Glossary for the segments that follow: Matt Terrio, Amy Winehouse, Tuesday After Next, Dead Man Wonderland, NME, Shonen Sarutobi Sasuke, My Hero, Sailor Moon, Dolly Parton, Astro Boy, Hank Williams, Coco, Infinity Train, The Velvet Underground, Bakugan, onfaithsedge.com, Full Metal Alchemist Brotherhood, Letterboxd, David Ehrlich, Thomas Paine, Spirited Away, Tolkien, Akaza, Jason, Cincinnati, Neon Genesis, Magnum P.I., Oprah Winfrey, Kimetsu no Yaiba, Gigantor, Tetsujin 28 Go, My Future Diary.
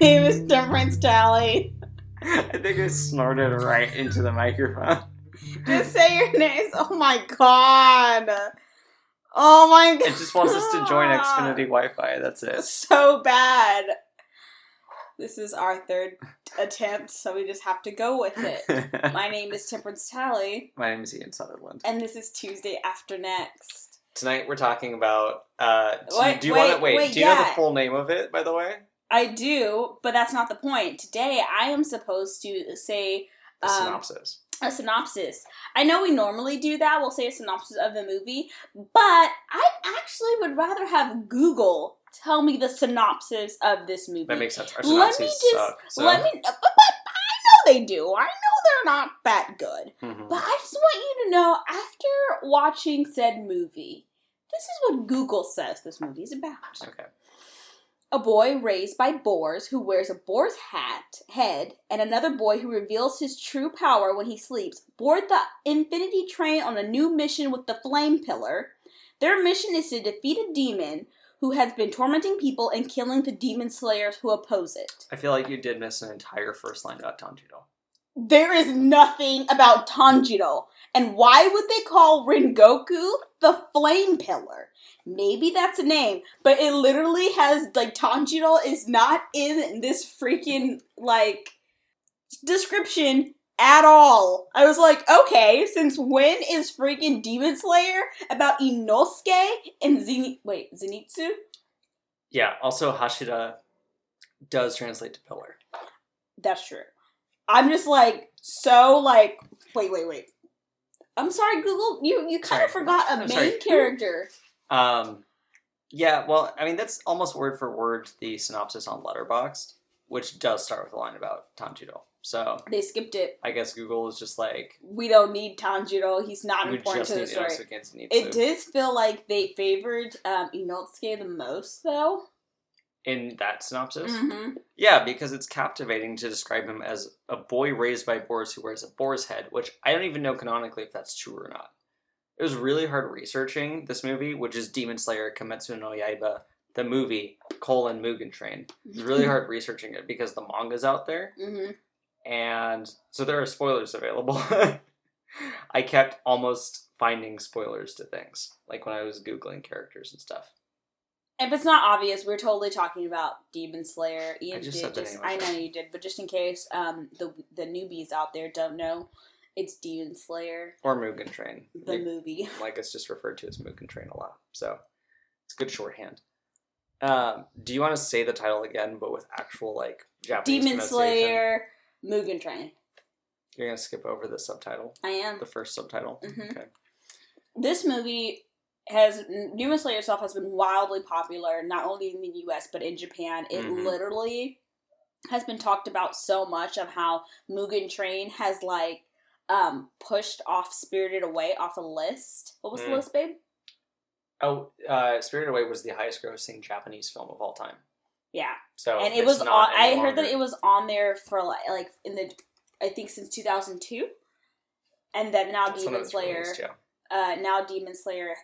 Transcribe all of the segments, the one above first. name is Timperance Talley. I think I snorted right into the microphone. Just say your name. Oh my god. Oh my god. It just wants us to join Xfinity Wi-Fi. That's it. So bad. This is our third attempt, so we just have to go with it. My name is Timperance Talley. My name is Ian Sutherland. And this is Tuesday After Next. Tonight we're talking about... do you know the full name of it, by the way? I do, but that's not the point. Today I am supposed to say... A synopsis. I know we normally do that. We'll say a synopsis of the movie, but I actually would rather have Google tell me the synopsis of this movie. That makes sense. Our synopses suck. But I know they do. I know they're not that good. Mm-hmm. But I just want you to know, after watching said movie, this is what Google says this movie is about. Okay. A boy raised by boars who wears a boar's head, and another boy who reveals his true power when he sleeps, board the Infinity Train on a new mission with the Flame Pillar. Their mission is to defeat a demon who has been tormenting people and killing the demon slayers who oppose it. I feel like you did miss an entire first line about Tanjiro. There is nothing about Tanjiro. And why would they call Rengoku the Flame Pillar? Maybe that's a name, but it literally has, like, Tanjiro is not in this freaking, like, description at all. I was like, okay, since when is freaking Demon Slayer about Inosuke and Zenitsu? Yeah, also Hashira does translate to pillar. That's true. I'm just like, so like, wait. I'm sorry, Google, you kind of forgot a main character. Yeah, well, I mean, that's almost word for word the synopsis on Letterboxd, which does start with a line about Tanjiro. So they skipped it. I guess Google is just like, we don't need Tanjiro. He's not important to the story. It did feel like they favored Inosuke the most, though. In that synopsis? Mm-hmm. Yeah, because it's captivating to describe him as a boy raised by boars who wears a boar's head, which I don't even know canonically if that's true or not. It was really hard researching this movie, which is Demon Slayer, Kimetsu no Yaiba, the movie, Mugen Train. It was really hard researching it because the manga's out there. Mm-hmm. And so there are spoilers available. I kept almost finding spoilers to things, like when I was Googling characters and stuff. If it's not obvious, we're totally talking about Demon Slayer. I know you did, but just in case the newbies out there don't know, it's Demon Slayer. Or Mugen Train. The movie. Like, it's just referred to as Mugen Train a lot. So, it's good shorthand. Do you want to say the title again, but with actual, like, Japanese Demon Slayer, Mugen Train. You're going to skip over the subtitle? I am. The first subtitle? Mm-hmm. Okay. This movie... Demon Slayer stuff has been wildly popular, not only in the U.S., but in Japan. It literally has been talked about so much of how Mugen Train has, like, pushed off Spirited Away off a list. What was the list, babe? Oh, Spirited Away was the highest grossing Japanese film of all time. Yeah. I heard that it was on there for, like in the, I think since 2002. And then now Demon Slayer... now Demon Slayer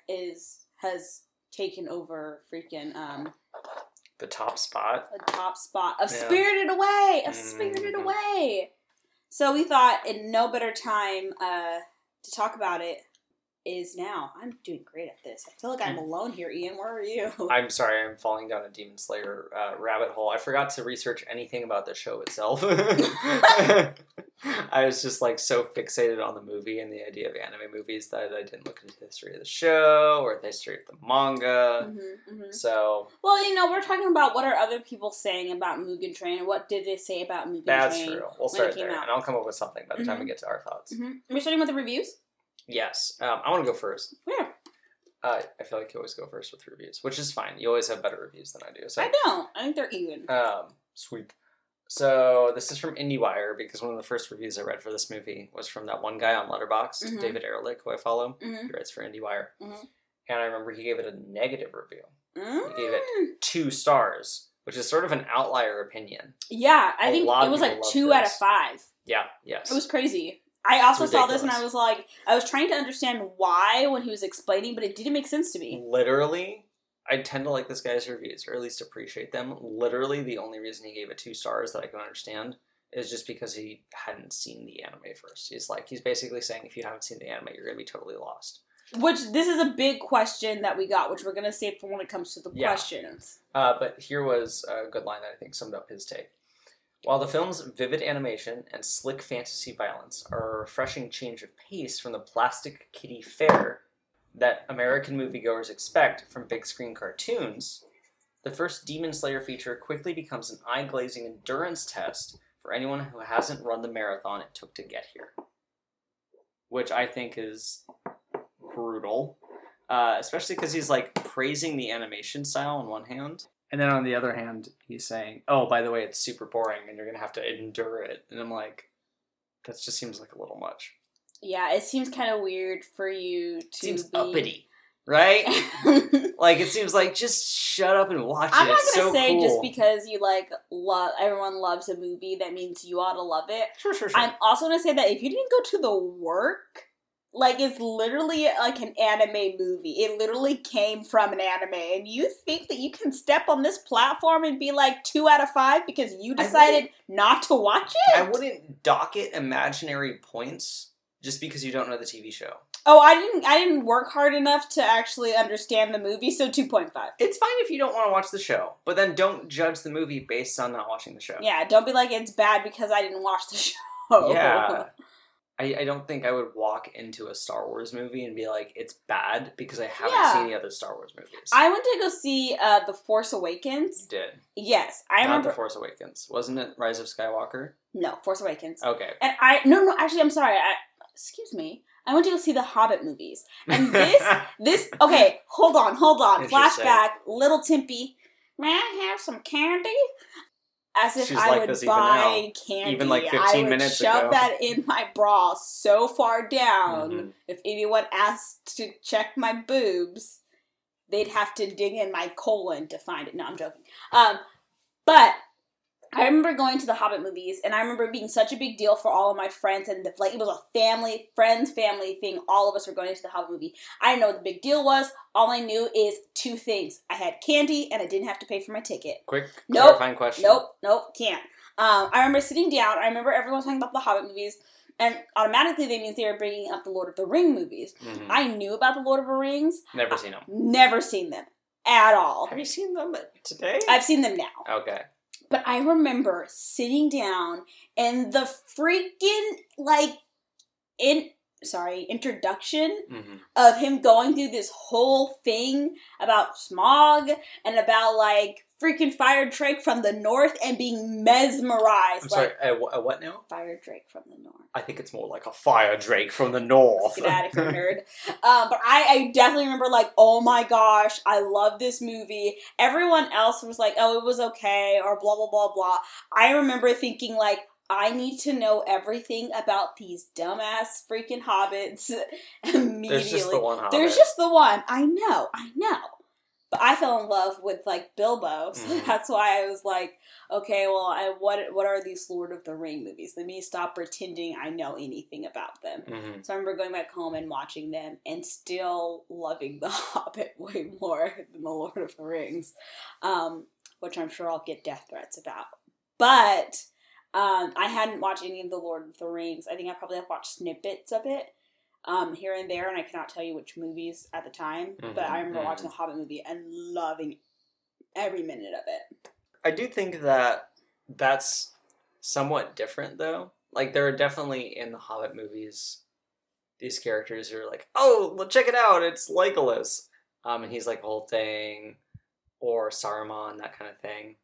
has taken over freaking the top spot of Spirited Away so we thought in no better time to talk about it is now. I'm doing great at this. I feel like I'm alone here. Ian, where are you? I'm sorry, I'm falling down a Demon Slayer rabbit hole. I forgot to research anything about the show itself. I was just like so fixated on the movie and the idea of anime movies that I didn't look into the history of the show or the history of the manga. So, well, you know, we're talking about what are other people saying about Mugen Train and what did they say about Mugen Train. That's true. We'll start there and I'll come up with something by the time we get to our thoughts. We're starting with the reviews? Yes. I want to go first. Yeah. I feel like you always go first with reviews, which is fine. You always have better reviews than I do. So I don't. I think they're even. Sweet. So this is from IndieWire because one of the first reviews I read for this movie was from that one guy on Letterboxd, David Ehrlich, who I follow. He writes for IndieWire. And I remember he gave it a negative review. He gave it 2 stars, which is sort of an outlier opinion. Yeah. I think it was like 2 out of 5. Yeah. Yes. It was crazy. I also saw this and I was like, I was trying to understand why when he was explaining, but it didn't make sense to me. Literally, I tend to like this guy's reviews, or at least appreciate them. Literally, the only reason he gave it 2 stars that I can understand is just because he hadn't seen the anime first. He's basically saying if you haven't seen the anime, you're going to be totally lost. Which, this is a big question that we got, which we're going to save for when it comes to the questions. But here was a good line that I think summed up his take. While the film's vivid animation and slick fantasy violence are a refreshing change of pace from the plastic kiddie fare that American moviegoers expect from big screen cartoons, the first Demon Slayer feature quickly becomes an eye-glazing endurance test for anyone who hasn't run the marathon it took to get here. Which I think is brutal, especially because he's praising the animation style on one hand, and then on the other hand he's saying, oh, by the way, it's super boring and you're gonna have to endure it. And I'm like, that just seems like a little much. Yeah, it seems kind of weird for you to be uppity, right? It seems like just shut up and watch it. I'm not gonna say just because you everyone loves a movie that means you ought to love it. Sure. I'm also gonna say that if you didn't go to the work, it's literally an anime movie. It literally came from an anime. And you think that you can step on this platform and be 2 out of 5 because you decided not to watch it? I wouldn't dock it imaginary points just because you don't know the TV show. Oh, I didn't work hard enough to actually understand the movie, so 2.5. It's fine if you don't want to watch the show, but then don't judge the movie based on not watching the show. Yeah, don't be it's bad because I didn't watch the show. Yeah. I don't think I would walk into a Star Wars movie and be it's bad because I haven't seen the other Star Wars movies. I went to go see The Force Awakens. You did? Yes. I remember. The Force Awakens. Wasn't it Rise of Skywalker? No, Force Awakens. Okay. And actually, I'm sorry. Excuse me. I went to go see the Hobbit movies. And this, okay, hold on. Flashback, little Timpy. May I have some candy? As if I would buy candy. Even 15 minutes ago. I would shove that in my bra so far down, mm-hmm. If anyone asked to check my boobs, they'd have to dig in my colon to find it. No, I'm joking. But I remember going to the Hobbit movies, and I remember it being such a big deal for all of my friends, and it was a family thing. All of us were going into the Hobbit movie. I didn't know what the big deal was. All I knew is 2 things. I had candy, and I didn't have to pay for my ticket. Quick, clarifying question. Nope, can't. I remember sitting down. I remember everyone talking about the Hobbit movies, and automatically that means they were bringing up the Lord of the Ring movies. Mm-hmm. I knew about the Lord of the Rings. Never seen them. Never seen them at all. Have you seen them today? I've seen them now. Okay. But I remember sitting down and the freaking, introduction mm-hmm. of him going through this whole thing about smog and about, freaking Fire Drake from the north and being mesmerized. I'm sorry, a what now? Fire Drake from the north. I think it's more like a Fire Drake from the north. Get out of here, nerd. But I definitely remember, oh my gosh, I love this movie. Everyone else was like, oh, it was okay, or blah, blah, blah, blah. I remember thinking, I need to know everything about these dumbass freaking hobbits immediately. There's just the one hobbit. I know. But I fell in love with, Bilbo, so mm-hmm. That's why I was okay, well, what are these Lord of the Ring movies? Let me stop pretending I know anything about them. Mm-hmm. So I remember going back home and watching them and still loving The Hobbit way more than The Lord of the Rings, which I'm sure I'll get death threats about. But I hadn't watched any of The Lord of the Rings. I think I probably have watched snippets of it. Here and there, and I cannot tell you which movies at the time, mm-hmm, but I remember mm-hmm. watching the Hobbit movie and loving every minute of it. I do think that that's somewhat different, though. There are definitely, in the Hobbit movies, these characters who are oh, well, check it out, it's Legolas. And he's the whole thing, or Saruman, that kind of thing.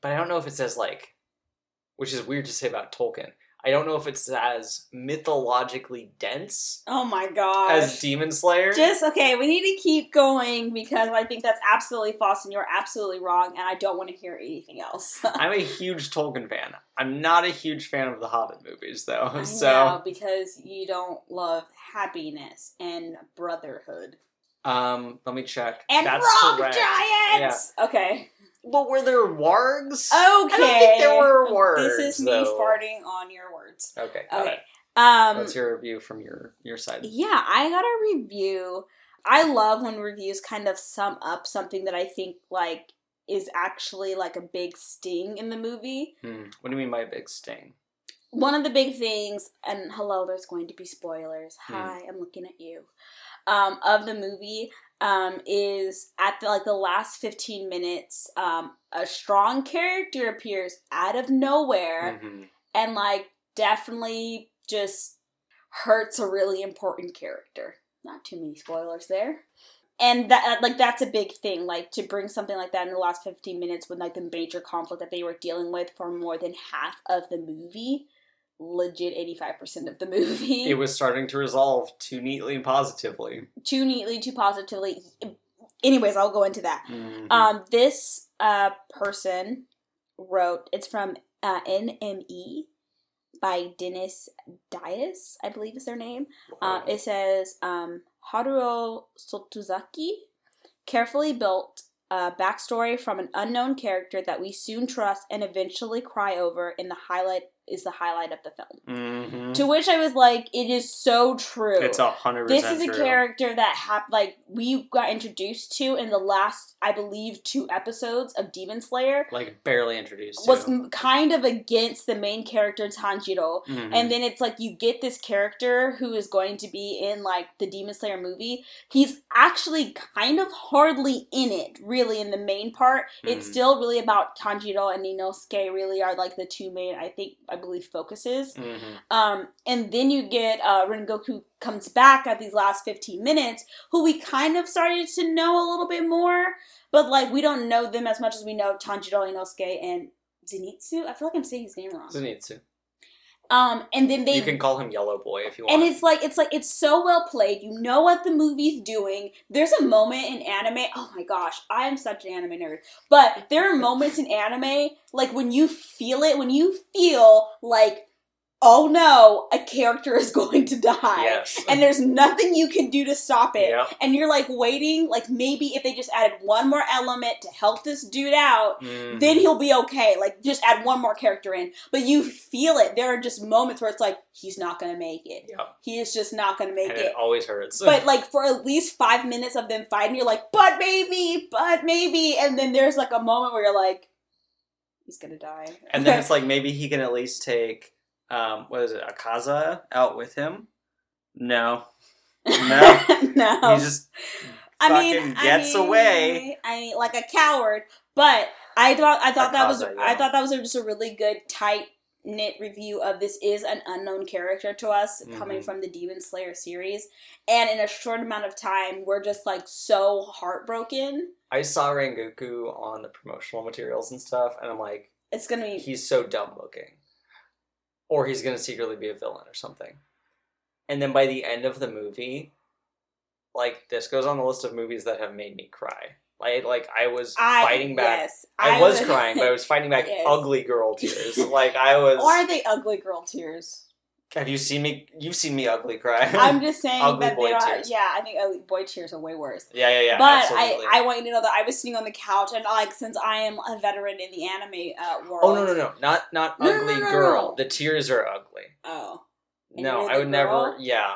But I don't know if it's as, which is weird to say about Tolkien, I don't know if it's as mythologically dense. Oh my gosh. As Demon Slayer. We need to keep going because I think that's absolutely false and you're absolutely wrong and I don't want to hear anything else. I'm a huge Tolkien fan. I'm not a huge fan of the Hobbit movies though. I know, because you don't love happiness and brotherhood. Let me check. And rock giants! Yeah. Okay. But were there wargs? Okay. I don't think there were wargs. This is me farting on your words. Okay. Got it. What's your review from your side? Yeah, I got a review. I love when reviews kind of sum up something that I think, like, is actually, like, a big sting in the movie. What do you mean by a big sting? One of the big things, and hello, there's going to be spoilers. Hi, I'm looking at you. Of the movie is at the last 15 minutes, a strong character appears out of nowhere and, like, definitely just hurts a really important character. Not too many spoilers there. And that, like, that's a big thing, like, to bring something like that in the last 15 minutes with, like, the major conflict that they were dealing with for more than half of the movie. Legit 85% of the movie. It was starting to resolve too neatly and positively. Anyways, I'll go into that. This person wrote, it's from NME by Dennis Dias, I believe is their name. It says, Haruo Sotozaki carefully built a backstory from an unknown character that we soon trust and eventually cry over in the highlight of the film. To which I was like, it is so true. It's 100% This is a character that we got introduced to in the last, I believe, 2 episodes of Demon Slayer. Like, barely introduced to. Was kind of against the main character, Tanjiro. And then it's like, you get this character who is going to be in, like, the Demon Slayer movie. He's actually kind of hardly in it, really, in the main part. It's still really about Tanjiro and Inosuke really are, like, the 2 main, I believe focuses. And then you get Rengoku comes back at these last 15 minutes, who we kind of started to know a little bit more, but, like, we don't know them as much as we know Tanjiro, Inosuke, and Zenitsu. I feel like I'm saying his name wrong. Zenitsu. And then you can call him Yellow Boy if you want. And it's so well played. You know what the movie's doing. There's a moment in anime. Oh my gosh, I am such an anime nerd. But there are moments in anime, like, when you feel it, when you feel like, oh no, a character is going to die. Yes. And there's nothing you can do to stop it. Yep. And you're, like, waiting, like, maybe if they just added one more element to help this dude out, then he'll be okay. Like, just add one more character in. But you feel it. There are just moments where it's like, he's not going to make it. Yep. He is just not going to make it. It always hurts. But, like, for at least 5 minutes of them fighting, you're like, but maybe. And then there's, like, a moment where you're like, he's going to die. And then it's like, maybe he can at least take... Akaza out with him? No. No. He just fucking gets away. Like a coward. But I thought Akaza, I thought that was just a really good tight-knit review of this is an unknown character to us coming from the Demon Slayer series. And in a short amount of time, we're just, like, so heartbroken. I saw Rengoku on the promotional materials and stuff, and I'm like, it's gonna be... he's so dumb looking. Or he's going to secretly be a villain or something. And then by the end of the movie, like, this goes on the list of movies that have made me cry. Like I was fighting back. Yes, I was crying, but I was fighting back ugly girl tears. Like, I was... Or are they ugly girl tears? Have you seen me? You've seen me ugly cry. I'm just saying that they are. Yeah, I think ugly boy tears are way worse. Yeah. But absolutely. I want you to know that I was sitting on the couch, and, like, since I am a veteran in the anime world. Oh no, not ugly girl. The tears are ugly. Oh. And no, I would never. Yeah.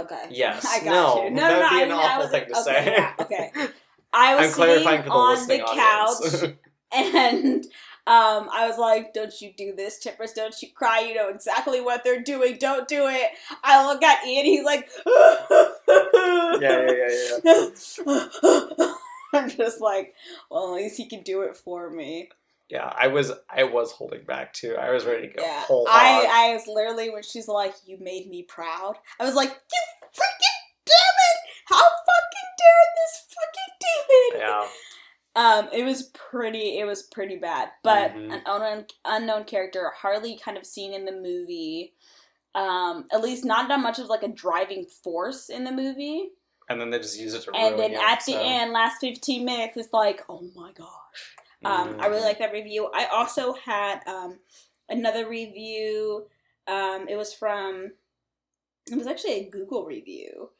Okay. Yes. I got you. That would be an awful thing to say. Yeah, okay. I was sitting on the couch, and. I was like, don't you do this, Tippers, don't you cry, you know exactly what they're doing, don't do it. I look at Ian, he's like, yeah. I'm just like, well, at least he can do it for me. Yeah, I was holding back too. I was ready to go whole hog. I was literally, when she's like, you made me proud, I was like, you freaking demon! How fucking dare this fucking demon! Yeah. It was pretty bad, but an unknown character hardly kind of seen in the movie, at least not that much of, like, a driving force in the movie. And then they just use it to ruin it. And then at the end, last 15 minutes, it's like, oh my gosh. I really like that review. I also had, another review. It was actually a Google review.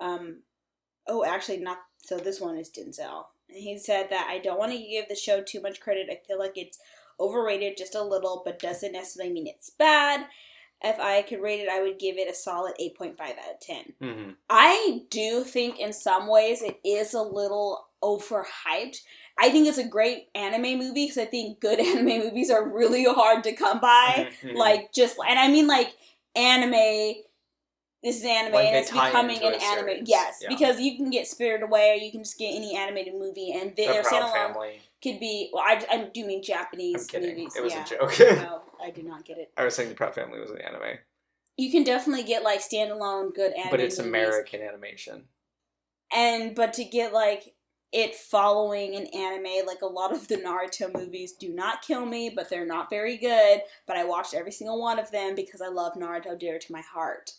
So this one is Denzel. And he said that I don't want to give the show too much credit. I feel like it's overrated just a little, but doesn't necessarily mean it's bad. If I could rate it, I would give it a solid 8.5 out of 10. Mm-hmm. I do think in some ways it is a little overhyped. I think it's a great anime movie because I think good anime movies are really hard to come by. Mm-hmm. This is anime, and it's becoming an anime. Series. Yes, yeah. Because you can get Spirited Away, or you can just get any animated movie, and their standalone could be. Well, I do mean Japanese movies. It was a joke. No, I do not get it. I was saying the Proud Family was an anime. You can definitely get like standalone good anime, but it's movies. American animation. But to get like it following an anime, like a lot of the Naruto movies do not kill me, but they're not very good. But I watched every single one of them because I love Naruto dear to my heart.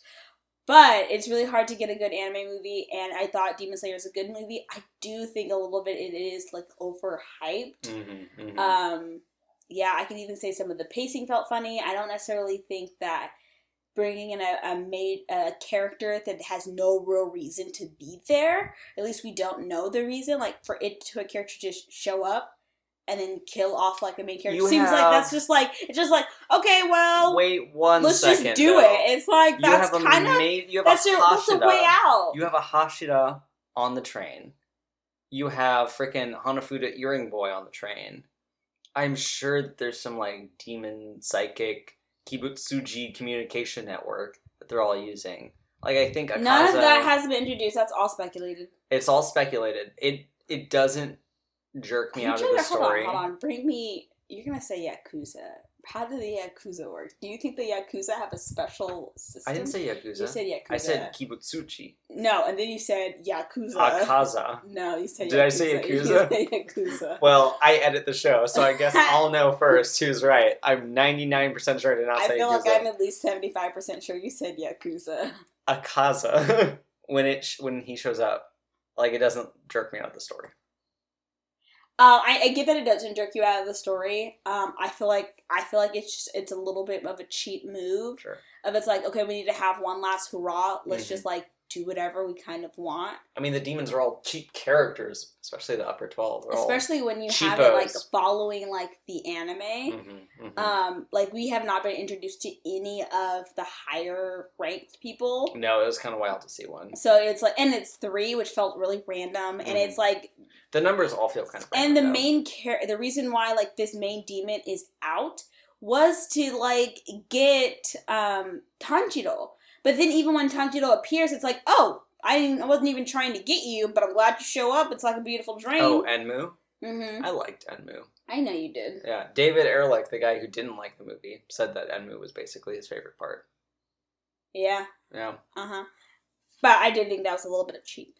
But it's really hard to get a good anime movie, and I thought Demon Slayer is a good movie. I do think a little bit it is, like, overhyped. Mm-hmm, mm-hmm. I can even say some of the pacing felt funny. I don't necessarily think that bringing in a character that has no real reason to be there, at least we don't know the reason, like, for it to a character to show up and then kill off, like, a main character. Wait one second. Let's just do it. It's like, that's kind of... That's a way out. You have a Hashira on the train. You have frickin' Hanafuda Earring Boy on the train. I'm sure that there's some, like, demon, psychic, kibutsuji communication network that they're all using. Like, I think Akaza... None of that has been introduced. That's all speculated. It's all speculated. It doesn't... jerk me out of the story. Hold on. Bring me... You're going to say Yakuza. How do the Yakuza work? Do you think the Yakuza have a special system? I didn't say Yakuza. You said Yakuza. I said Kibutsuchi. No, and then you said Yakuza. Akaza. No, you said Yakuza. Did I say Yakuza? You said Yakuza. Well, I edit the show, so I guess I'll know first who's right. I'm 99% sure I did not say Yakuza. I feel like I'm at least 75% sure you said Yakuza. Akaza. When he shows up, like, it doesn't jerk me out of the story. I get that it doesn't jerk you out of the story. I feel like it's a little bit of a cheap move. Sure. Of it's like, okay, we need to have one last hurrah. Let's just like do whatever we kind of want. I mean, the demons are all cheap characters, especially the upper 12. Especially when you cheapos. Have it like following like the anime. Mm-hmm, mm-hmm. Like we have not been introduced to any of the higher ranked people. No, it was kind of wild to see one. So it's like, and it's 3, which felt really random, and it's like the numbers all feel kind of random. And the main the reason why like this main demon is out was to like get Tanjiro. But then even when Tanjiro appears, it's like, oh, I wasn't even trying to get you, but I'm glad you show up. It's like a beautiful dream. Oh, Enmu? Mm-hmm. I liked Enmu. I know you did. Yeah. David Ehrlich, the guy who didn't like the movie, said that Enmu was basically his favorite part. Yeah. Yeah. Uh-huh. But I did think that was a little bit of cheap.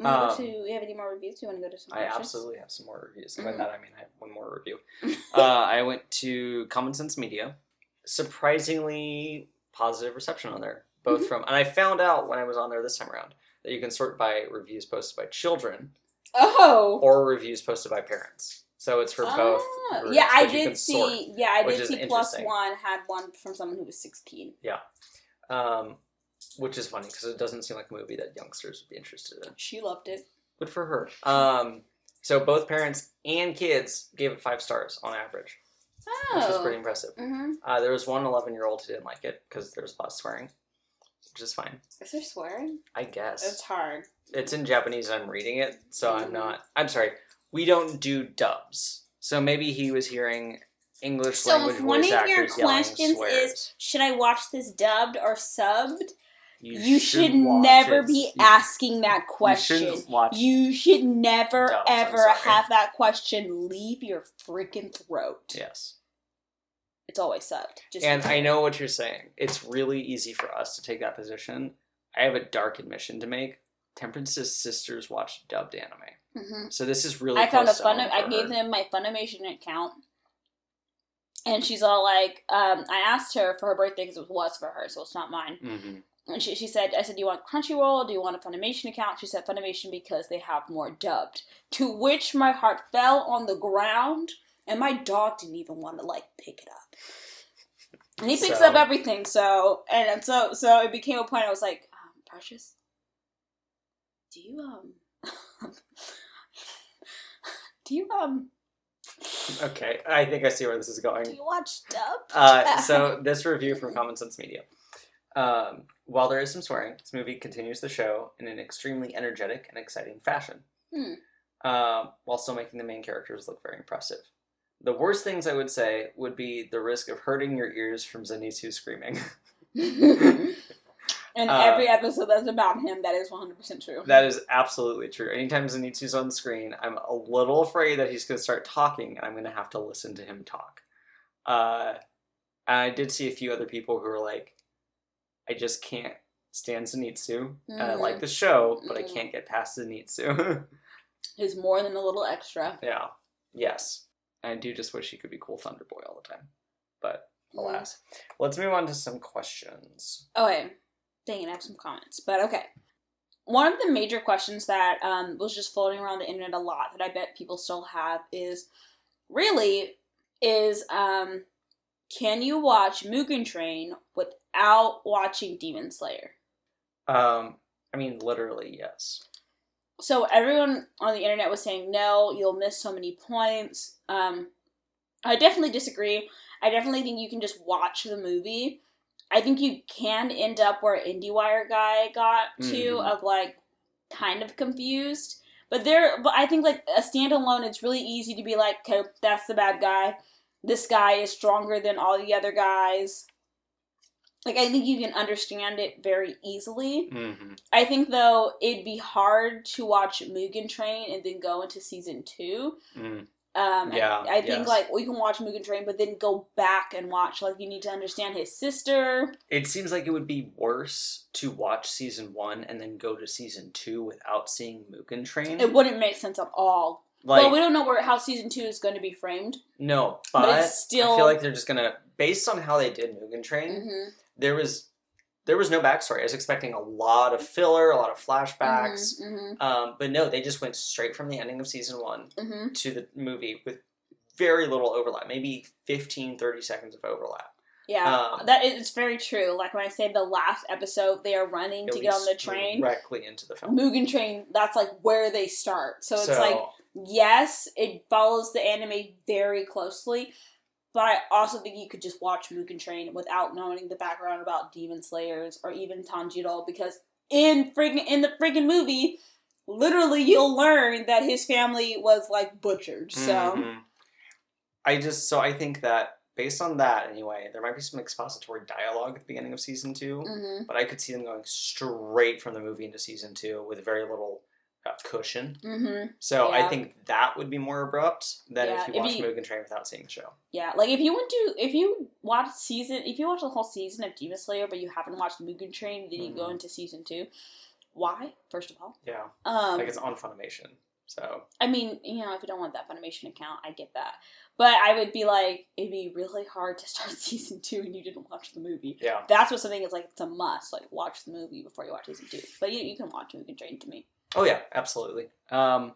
Do you have any more reviews? Do you want to go to some questions? I absolutely have some more reviews. Mm-hmm. By that, I mean I have one more review. I went to Common Sense Media. Surprisingly... positive reception on there, both mm-hmm. from, and I found out when I was on there this time around that you can sort by reviews posted by children, or reviews posted by parents. So it's for both. Groups, I did see +1 had one from someone who was 16. Yeah, which is funny because it doesn't seem like a movie that youngsters would be interested in. She loved it. Good for her. So both parents and kids gave it 5 stars on average. Oh. Which was pretty impressive. Mm-hmm. There was one 11-year-old who didn't like it because there was a lot of swearing, which is fine. Is there swearing? I guess. It's hard. It's in Japanese and I'm reading it, so mm-hmm. I'm sorry. We don't do dubs. So maybe he was hearing English language voice actors yelling swears. So if one of your questions is, should I watch this dubbed or subbed? You should never be asking that question. You should never, ever have that question leave your freaking throat. Yes. It's always subbed. And I know what you're saying. It's really easy for us to take that position. I have a dark admission to make. Temperance's sisters watch dubbed anime. Mm-hmm. So this is really I gave them my Funimation account. And she's all like, I asked her for her birthday because it was for her, so it's not mine. Mm-hmm. And she said, I said, do you want Crunchyroll? Do you want a Funimation account? She said, Funimation because they have more dubbed. To which my heart fell on the ground, and my dog didn't even want to, like, pick it up. And he picks up everything, so it became a point I was like, Precious, do you, Okay, I think I see where this is going. Do you watch dub? So this review from Common Sense Media. While there is some swearing, this movie continues the show in an extremely energetic and exciting fashion, while still making the main characters look very impressive. The worst things I would say would be the risk of hurting your ears from Zenitsu screaming. And every episode that's about him, that is 100% true. That is absolutely true. Anytime Zenitsu's on screen, I'm a little afraid that he's going to start talking, and I'm going to have to listen to him talk. I did see a few other people who were like, I just can't stand Zenitsu, and I like the show, but I can't get past Zenitsu. He's more than a little extra. Yeah. Yes. I do just wish he could be cool Thunder Boy all the time, but alas. Let's move on to some questions. Okay. Dang it, I have some comments, but okay. One of the major questions that was just floating around the internet a lot that I bet people still have is can you watch Mugen Train without watching Demon Slayer? I mean, literally, yes. So everyone on the internet was saying, no, you'll miss so many points. I definitely disagree. I definitely think you can just watch the movie. I think you can end up where IndieWire guy got to, of like kind of confused. But I think like a standalone, it's really easy to be like, okay, that's the bad guy. This guy is stronger than all the other guys. Like, I think you can understand it very easily. I think, though, it'd be hard to watch Mugen Train and then go into season 2. I think, like, well, you can watch Mugen Train, but then go back and watch. Like, you need to understand his sister. It seems like it would be worse to watch season 1 and then go to season 2 without seeing Mugen Train. It wouldn't make sense at all. Like, well, we don't know how season 2 is going to be framed. No, but it's still... I feel like they're just going to... Based on how they did Mugen Train... There was no backstory. I was expecting a lot of filler, a lot of flashbacks. But no, they just went straight from the ending of season 1 to the movie with very little overlap. Maybe 15, 30 seconds of overlap. Yeah, that is very true. Like when I say the last episode, they are running to get on the train. Directly into the film. Mugen Train, that's like where they start. So it's like, yes, it follows the anime very closely. But I also think you could just watch Mugen Train without knowing the background about Demon Slayers or even Tanjiro, because in the friggin' movie, literally you'll learn that his family was like butchered. So I think that based on that anyway, there might be some expository dialogue at the beginning of season 2, but I could see them going straight from the movie into season 2 with very little cushion. I think that would be more abrupt than if you watch Mugen Train without seeing the show. Yeah, like if you watch the whole season of Demon Slayer but you haven't watched Mugen Train, then you go into season 2. Why? First of all, it's on Funimation. So I mean, if you don't want that Funimation account, I get that, but I would be like, it'd be really hard to start season 2 and you didn't watch the movie. Yeah, that's what something is like. It's a must. Like watch the movie before you watch season 2. But you can watch Mugen Train to me. Oh, yeah, absolutely. I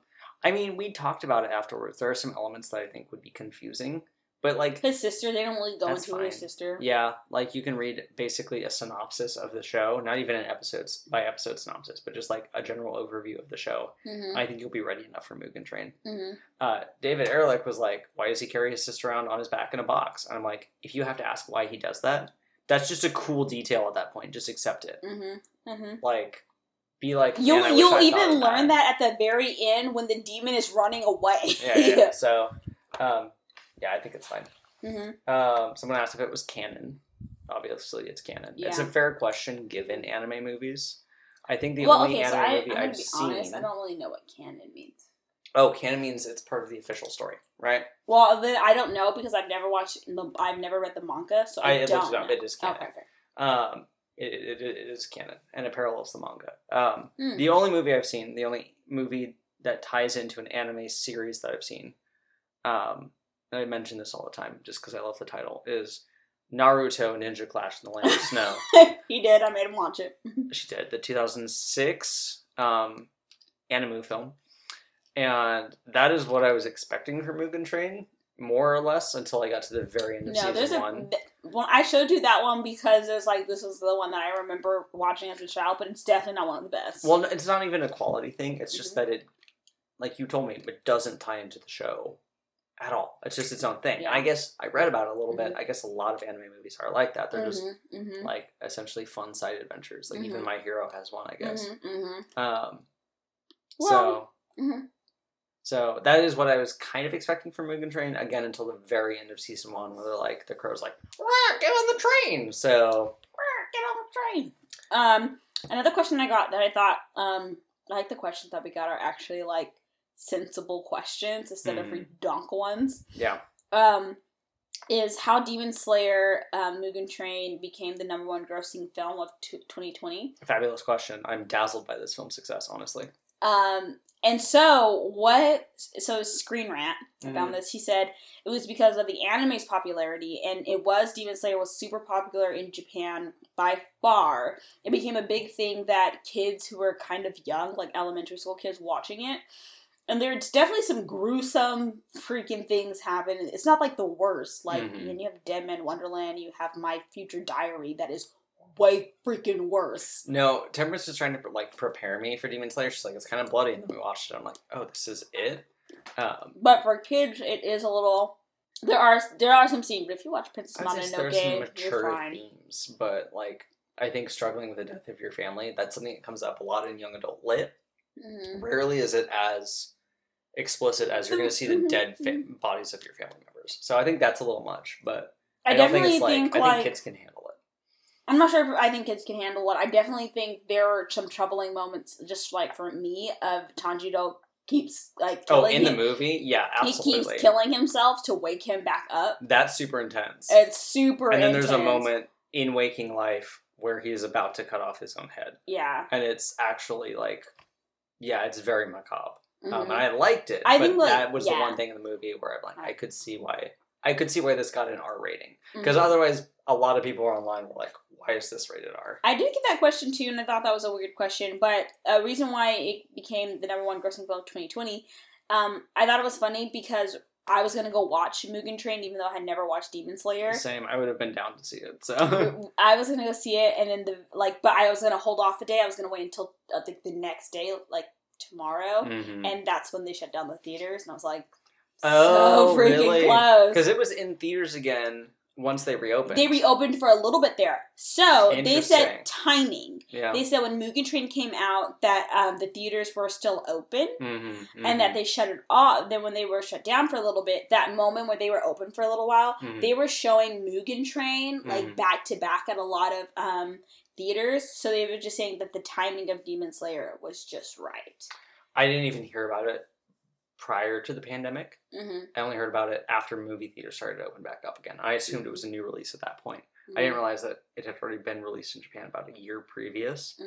mean, we talked about it afterwards. There are some elements that I think would be confusing, but like... His sister, they don't really go into his sister. Yeah, like you can read basically a synopsis of the show, not even an episode-by-episode synopsis, but just like a general overview of the show. I think you'll be ready enough for Mugen Train. David Ehrlich was like, why does he carry his sister around on his back in a box? And I'm like, if you have to ask why he does that, that's just a cool detail at that point. Just accept it. Like... Be like, you'll even learn that at the very end when the demon is running away. Yeah. So, I think it's fine. Someone asked if it was canon. Obviously, it's canon. Yeah. It's a fair question given anime movies. I think the only anime movie I've seen. Honest, I don't really know what canon means. Oh, canon means it's part of the official story, right? Well, then I don't know because I've never read the manga, so I don't know. It is canon. Oh, perfect. It is canon, and it parallels the manga. The only movie that ties into an anime series that I've seen, and I mention this all the time just because I love the title, is Naruto Ninja Clash in the Land of Snow. He did. I made him watch it. She did. The 2006 anime film. And that is what I was expecting from Mugen Train, more or less, until I got to the very end of season 1. Well, I showed you that one because there's like, this was the one that I remember watching as a child, but it's definitely not one of the best. Well, it's not even a quality thing. It's just that it, like you told me, it doesn't tie into the show at all. It's just its own thing. Yeah. I guess I read about it a little bit. I guess a lot of anime movies are like that. They're just like essentially fun side adventures. Like even My Hero has one, I guess. So that is what I was kind of expecting from Mugen Train, again, until the very end of season one, where they're like, the crow's like, get on the train! So, get on the train! Another question I got that I thought, I like the questions that we got are actually, like, sensible questions instead of redonk ones. Yeah. Is how Demon Slayer Mugen Train became the number one grossing film of 2020? Fabulous question. I'm dazzled by this film's success, honestly. And so, Screen Rant, I found this, he said, it was because of the anime's popularity, and Demon Slayer was super popular in Japan by far. It became a big thing that kids who were kind of young, like elementary school kids, watching it, and there's definitely some gruesome freaking things happen. It's not like the worst, like, you have Dead Man Wonderland, you have My Future Diary, that is way freaking worse. No, Temperance was trying to like prepare me for Demon Slayer. She's like, it's kind of bloody, and then we watched it. I'm like, oh, this is it. But for kids, it is a little. There are some scenes, but if you watch Princess Mononoke, you're fine. Themes, but like I think struggling with the death of your family, that's something that comes up a lot in young adult lit. Rarely is it as explicit as you're going to see the dead bodies of your family members. So I think that's a little much, but I don't think it's I think kids can handle it. I'm not sure if I think kids can handle it. I definitely think there are some troubling moments, just like for me, of Tanjiro keeps like killing him. The movie? Yeah, absolutely. He keeps killing himself to wake him back up. That's super intense. It's super intense. And then there's a moment in Waking Life where he is about to cut off his own head. Yeah. And it's actually like, yeah, it's very macabre. And I liked it. I think that was the one thing in the movie where I'm like, I could see why this got an R rating. Because otherwise, a lot of people online were like, why is this rated R? I did get that question too, and I thought that was a weird question. But a reason why it became the number one grossing film of 2020, I thought it was funny because I was going to go watch Mugen Train, even though I had never watched Demon Slayer. Same. I would have been down to see it. So I was going to go see it, and then but I was going to hold off a day. I was going to wait until the next day, like tomorrow, and that's when they shut down the theaters, and I was like, so freaking close. Because it was in theaters again once they reopened. They reopened for a little bit there. So they said timing. Yeah. They said when Mugen Train came out that the theaters were still open and that they shut it off. Then when they were shut down for a little bit, that moment where they were open for a little while, they were showing Mugen Train like back to back at a lot of theaters. So they were just saying that the timing of Demon Slayer was just right. I didn't even hear about it prior to the pandemic. I only heard about it after movie theaters started to open back up again. I assumed it was a new release at that point. I didn't realize that it had already been released in Japan about a year previous.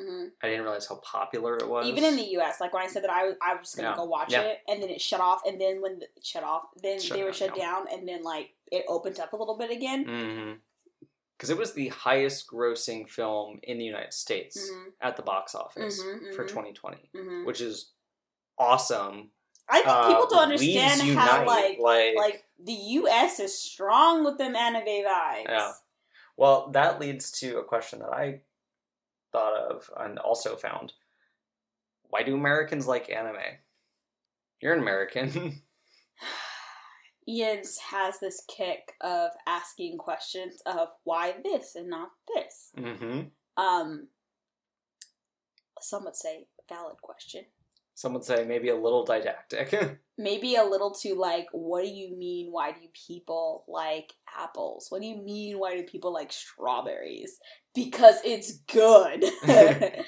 I didn't realize how popular it was. Even in the US, like when I said that I was going to go watch it, and then it shut off, and then when it shut off, then they were shut down, and then like it opened up a little bit again. Because it was the highest grossing film in the United States at the box office for 2020, which is awesome. I think people don't understand how, like the U.S. is strong with them anime vibes. Yeah. Well, that leads to a question that I thought of and also found. Why do Americans like anime? You're an American. Ian has this kick of asking questions of why this and not this. Some would say valid question. Some would say maybe a little didactic. Maybe a little too like, what do you mean? Why do people like apples? What do you mean? Why do people like strawberries? Because it's good. And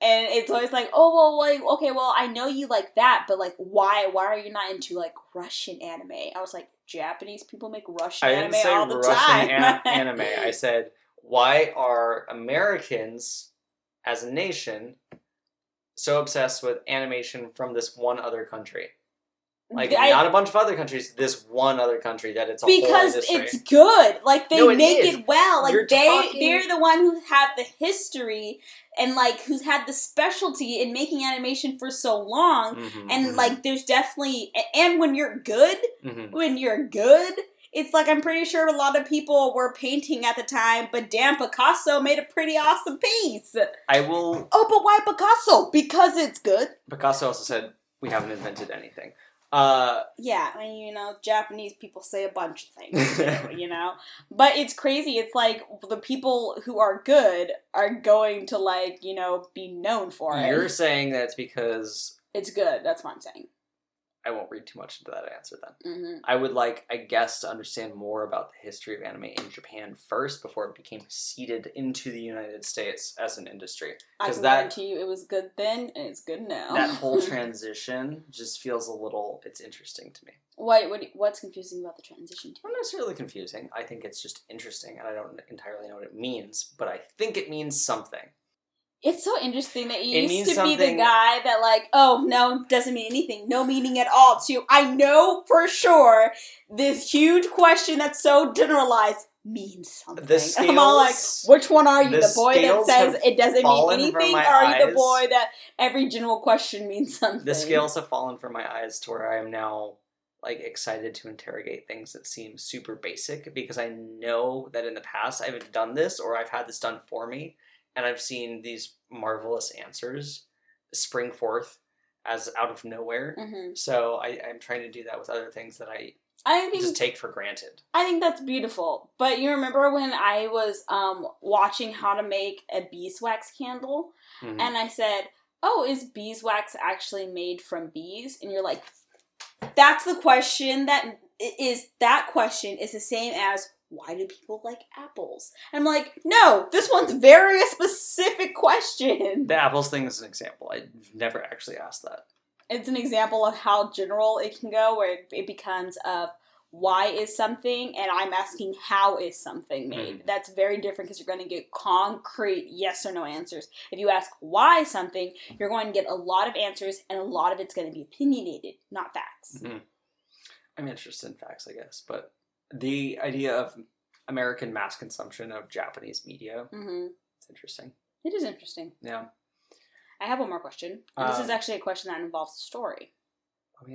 it's always like, oh, well, like, okay, well, I know you like that, but like, why? Why are you not into like Russian anime? I was like, Japanese people make Russian anime all the time. I didn't say Russian anime. I said, why are Americans as a nation so obsessed with animation from this one other country? Like, not a bunch of other countries, this one other country that it's a whole industry. Because it's good. Like, they make it well. Like, they're the one who have the history and, like, who's had the specialty in making animation for so long. And, like, there's definitely... And when you're good... It's like, I'm pretty sure a lot of people were painting at the time, but damn, Picasso made a pretty awesome piece. Oh, but why Picasso? Because it's good. Picasso also said, we haven't invented anything. Yeah, I mean, you know, Japanese people say a bunch of things, too, you know? But it's crazy. It's like the people who are good are going to, like, you know, be known for it. You're saying that's because... It's good. That's what I'm saying. I won't read too much into that answer then. Mm-hmm. I would like, I guess, to understand more about the history of anime in Japan first before it became seeded into the United States as an industry. I can guarantee you it was good then and it's good now. That whole transition just feels a little, it's interesting to me. What's confusing about the transition to you? Not necessarily confusing. I think it's just interesting and I don't entirely know what it means, but I think it means something. It's so interesting that you used to be the guy that like, oh, no, doesn't mean anything. No meaning at all. To, I know for sure this huge question that's so generalized means something. Scales, I'm all like, which one are you? The boy that says it doesn't mean anything? Or are you the boy that every general question means something? The scales have fallen from my eyes to where I am now like excited to interrogate things that seem super basic because I know that in the past I've done this or I've had this done for me. And I've seen these marvelous answers spring forth as out of nowhere. Mm-hmm. So I'm trying to do that with other things that I just take for granted. I think that's beautiful. But you remember when I was watching how to make a beeswax candle? Mm-hmm. And I said, oh, is beeswax actually made from bees? And you're like, that's the question that question is the same as, why do people like apples? And I'm like, no, this one's very a specific question. The apples thing is an example. I never actually asked that. It's an example of how general it can go, where it becomes why is something, and I'm asking how is something made. Mm. That's very different because you're going to get concrete yes or no answers. If you ask why something, you're going to get a lot of answers, and a lot of it's going to be opinionated, not facts. Mm-hmm. I'm interested in facts, I guess, but... The idea of American mass consumption of Japanese media. Mm-hmm. It's interesting. It is interesting. Yeah. I have one more question. This is actually a question that involves the story. I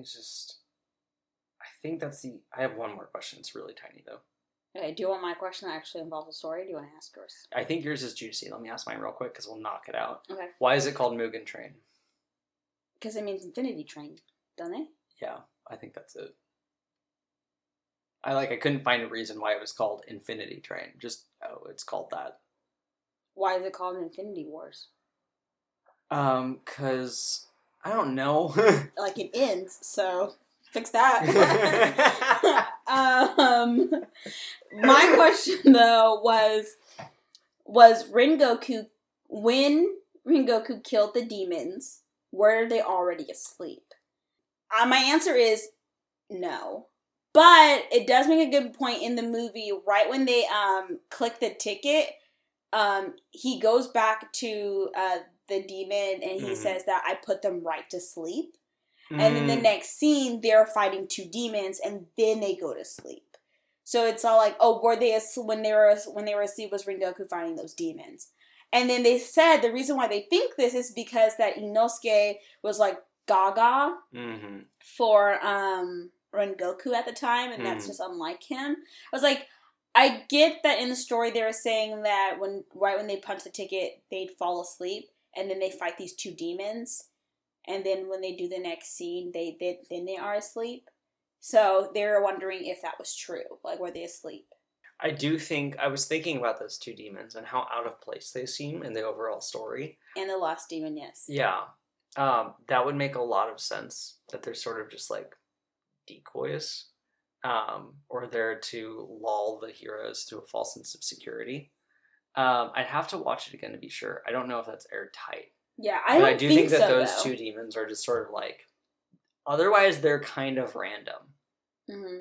have one more question. It's really tiny, though. Okay, do you want my question that actually involves the story? Or do you want to ask yours? I think yours is juicy. Let me ask mine real quick, because we'll knock it out. Okay. Why is it called Mugen Train? Because it means Infinity Train, doesn't it? Yeah, I think that's it. I couldn't find a reason why it was called Infinity Train. Just, oh, it's called that. Why is it called Infinity Wars? 'Cause, I don't know. Like, it ends, so fix that. My question, though, was Rengoku, when Rengoku killed the demons, were they already asleep? My answer is no. But it does make a good point in the movie, right when they click the ticket, he goes back to the demon and he says that I put them right to sleep. Mm. And in the next scene, they're fighting two demons and then they go to sleep. So it's all like, oh, were they asleep? When they were asleep was Rengoku fighting those demons. And then they said the reason why they think this is because that Inosuke was like gaga for... Rengoku at the time, and that's just unlike him. I was like, I get that in the story they were saying that when they punch the ticket, they'd fall asleep, and then they fight these two demons, and then when they do the next scene, they are asleep. So they were wondering if that was true. Like, were they asleep? I do think, I was thinking about those two demons and how out of place they seem in the overall story. And the lost demon, yes. Yeah. That would make a lot of sense, that they're sort of just like, decoys, or there to lull the heroes to a false sense of security. I'd have to watch it again to be sure. I don't know if that's airtight. Yeah, I do think those two demons are just sort of like, otherwise they're kind of random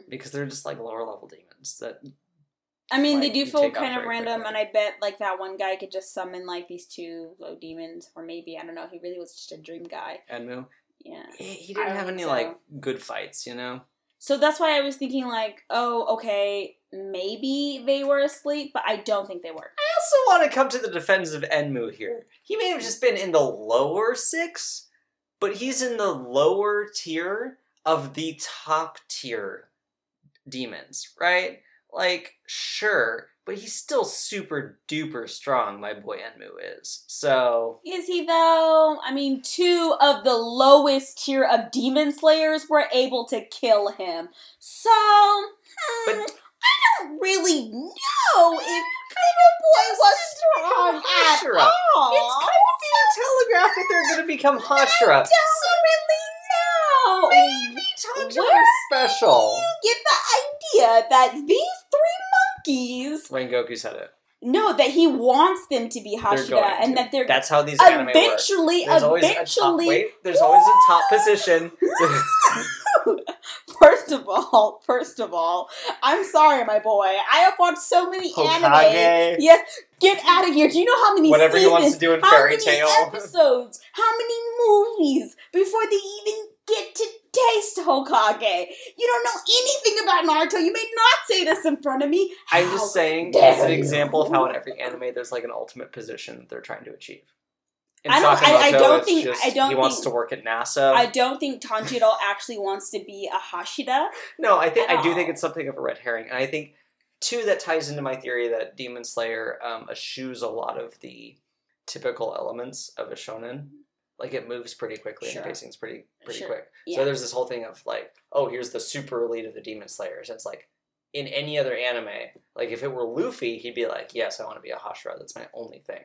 because they're just like lower level demons that. I mean, like, they do feel kind of random, quickly. And I bet like that one guy could just summon like these two low demons, or maybe I don't know. He really was just a dream guy. Enmu. Yeah, he didn't have any like good fights, you know. So that's why I was thinking like, oh, okay, maybe they were asleep, but I don't think they were. I also want to come to the defense of Enmu here. He may have just been in the lower six, but he's in the lower tier of the top tier demons, right? like, sure, but he's still super duper strong, my boy Enmu is. So... Is he, though? I mean, two of the lowest tier of Demon Slayers were able to kill him. So... But... I don't really know if Little Boy was strong at all. It's kind of being telegraphed that they're going to become Hashira. I don't really know. Maybe Tanjiro is special. You get the idea that these 3 monkeys... Rengoku said it. No, that he wants them to be Hashira, and that they're... That's how these anime work. There's always a top position. First of all, I'm sorry, my boy. I have watched so many anime. Yes, get out of here. Do you know how many Whatever seasons, he wants to do in Fairy Tail. How many episodes, how many movies before they even get to taste Hokage? You don't know anything about Naruto. You may not say this in front of me. I'm just saying, as an example of how in every anime there's like an ultimate position that they're trying to achieve. I don't think he wants to work at NASA. I don't think Tanjiro actually wants to be a Hashira. No, I do think it's something of a red herring, and I think too that ties into my theory that Demon Slayer eschews a lot of the typical elements of a shonen. Like it moves pretty quickly and the pacing's pretty quick. Yeah. So there's this whole thing of like, oh, here's the super elite of the Demon Slayers. It's like in any other anime, like if it were Luffy, he'd be like, yes, I want to be a Hashira. That's my only thing.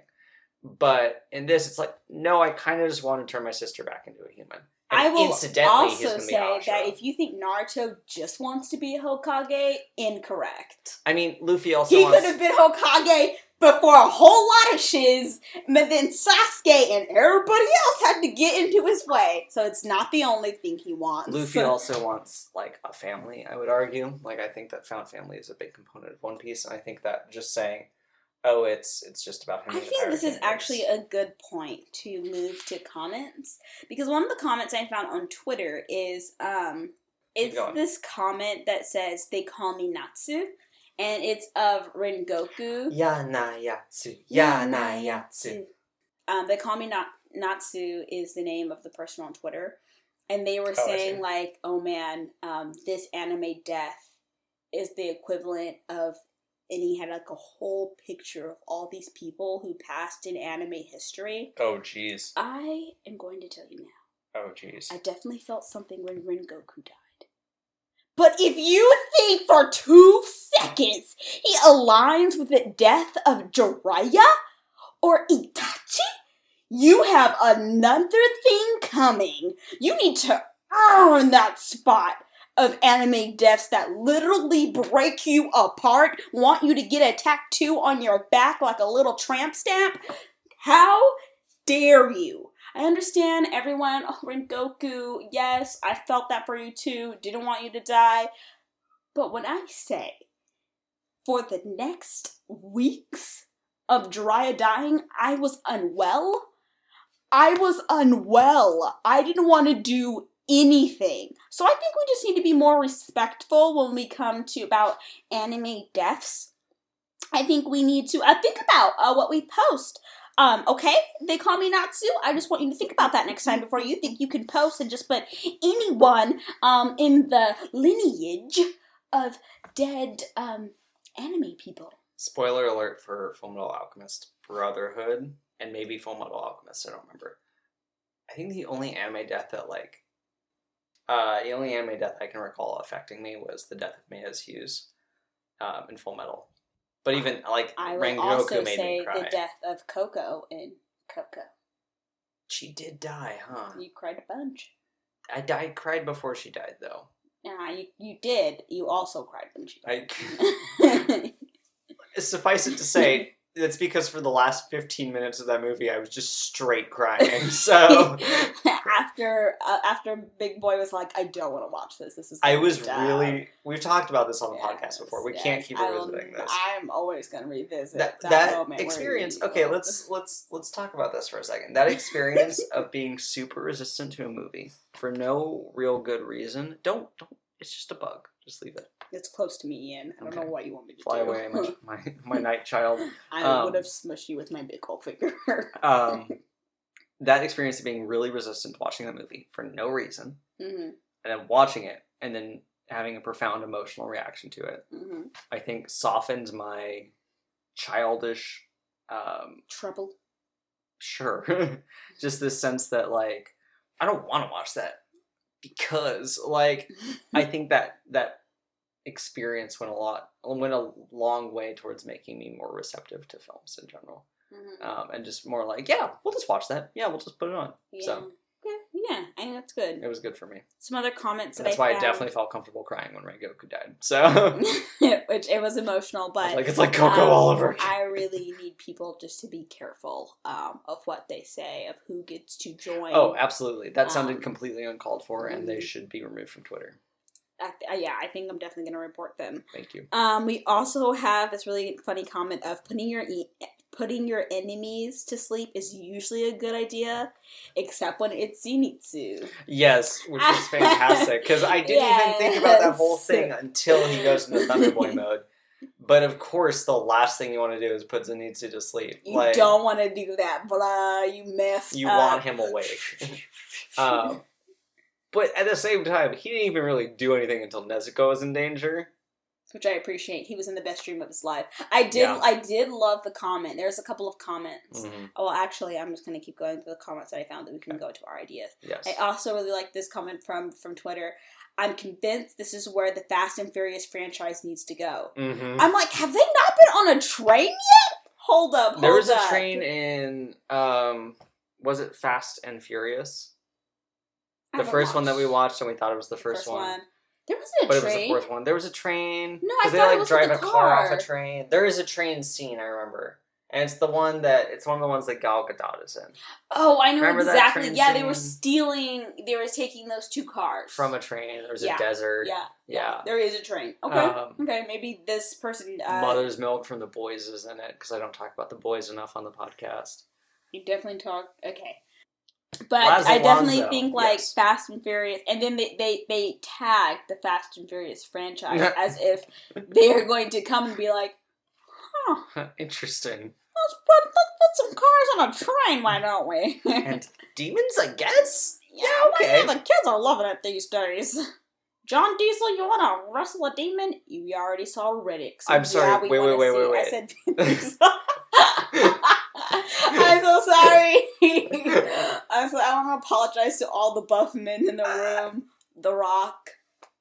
But in this, it's like, no, I kind of just want to turn my sister back into a human. And I will also say that if you think Naruto just wants to be a Hokage, incorrect. I mean, Luffy also He could have been Hokage before a whole lot of shiz, but then Sasuke and everybody else had to get into his way. So it's not the only thing he wants. Luffy also wants, like, a family, I would argue. Like, I think that found family is a big component of One Piece, and I think that just saying... Oh, it's just about him. I think this is actually a good point to move to comments, because one of the comments I found on Twitter is it's this comment that says they call me Natsu, and it's of Rengoku. Yanayatsu, Yanayatsu. They call me Natsu is the name of the person on Twitter, and they were saying like, oh man, this anime death is the equivalent of. And he had, like, a whole picture of all these people who passed in anime history. Oh, jeez. I am going to tell you now. Oh, jeez. I definitely felt something when Rengoku died. But if you think for 2 seconds he aligns with the death of Jiraiya or Itachi, you have another thing coming. You need to earn that spot. Of anime deaths that literally break you apart, want you to get a tattoo on your back like a little tramp stamp. How dare you? I understand everyone, oh, Rengoku, yes, I felt that for you too, didn't want you to die. But when I say, for the next weeks of Jiraiya dying, I was unwell. I didn't want to do anything. So I think we just need to be more respectful when we come to about anime deaths. I think we need to think about what we post. Okay? They call me Natsu. I just want you to think about that next time before you think you can post and just put anyone in the lineage of dead anime people. Spoiler alert for Full Metal Alchemist Brotherhood and maybe Full Metal Alchemist. I don't remember. I think the only anime death that the only anime death I can recall affecting me was the death of Meia's Hughes in Full Metal. But even, Rengoku made me cry. I would also say the death of Coco in Coco. She did die, huh? You cried a bunch. I cried before she died, though. Nah, you did. You also cried when she died. Suffice it to say... That's because for the last 15 minutes of that movie, I was just straight crying. So after Big Boy was like, I don't want to watch this. This is. I was really. We've talked about this on the podcast before. We can't keep revisiting this. I'm always going to revisit that moment experience. Okay, let's talk about this for a second. That experience of being super resistant to a movie for no real good reason. Don't. It's just a bug. Just leave it. It's close to me, Ian. I don't know what you want me to do. Fly away, my night child. I would have smushed you with my big old finger. That experience of being really resistant to watching that movie for no reason, and then watching it, and then having a profound emotional reaction to it. Mm-hmm. I think softens my childish... trouble? Sure. Just this sense that, like, I don't want to watch that because, like, I think that experience went a long way towards making me more receptive to films in general. Mm-hmm. And just more like, yeah, we'll just watch that. Yeah, we'll just put it on. Yeah. So. Yeah, I mean, that's good. It was good for me. Some other comments that I found. That's why I definitely felt comfortable crying when Rengoku died. So, which it was emotional, but it's like Coco all over again. I really need people just to be careful of what they say, of who gets to join. Oh, absolutely. That sounded completely uncalled for, and they should be removed from Twitter. I think I'm definitely going to report them. Thank you. We also have this really funny comment of putting your enemies to sleep is usually a good idea, except when it's Zenitsu. Yes, which is fantastic, because I didn't even think about that whole thing until he goes into Thunder Boy mode. But of course, the last thing you want to do is put Zenitsu to sleep. You don't want to do that, blah, you messed up. You want him awake. But at the same time, he didn't even really do anything until Nezuko was in danger. Which I appreciate. He was in the best dream of his life. I did love the comment. There's a couple of comments. Mm-hmm. Oh, well, actually, I'm just going to keep going through the comments that I found that we can go to our ideas. Yes. I also really like this comment from Twitter. I'm convinced this is where the Fast and Furious franchise needs to go. Mm-hmm. I'm like, have they not been on a train yet? Hold up. There was a train in, was it Fast and Furious? The first one that we watched, and we thought it was the first one. There wasn't a train. But it was the fourth one. There was a train. No, I thought it was drive a car off a train. There is a train scene, I remember. And it's it's one of the ones that Gal Gadot is in. Oh, I know exactly. Yeah, they were taking those two cars. From a train. There was a desert. Yeah. There is a train. Okay. Okay, maybe this person... Mother's Milk from The Boys is in it, because I don't talk about The Boys enough on the podcast. You definitely talk... Okay. But I definitely think, Fast and Furious... And then they tag the Fast and Furious franchise as if they are going to come and be like, huh. Interesting. Let's put some cars on a train, why don't we? And demons, I guess? Yeah, okay. The kids are loving it these days. John Diesel, you want to wrestle a demon? You already saw Riddick. So I'm sorry. Wait. I said Vin Diesel. I'm so sorry. I want to apologize to all the buff men in the room. The Rock,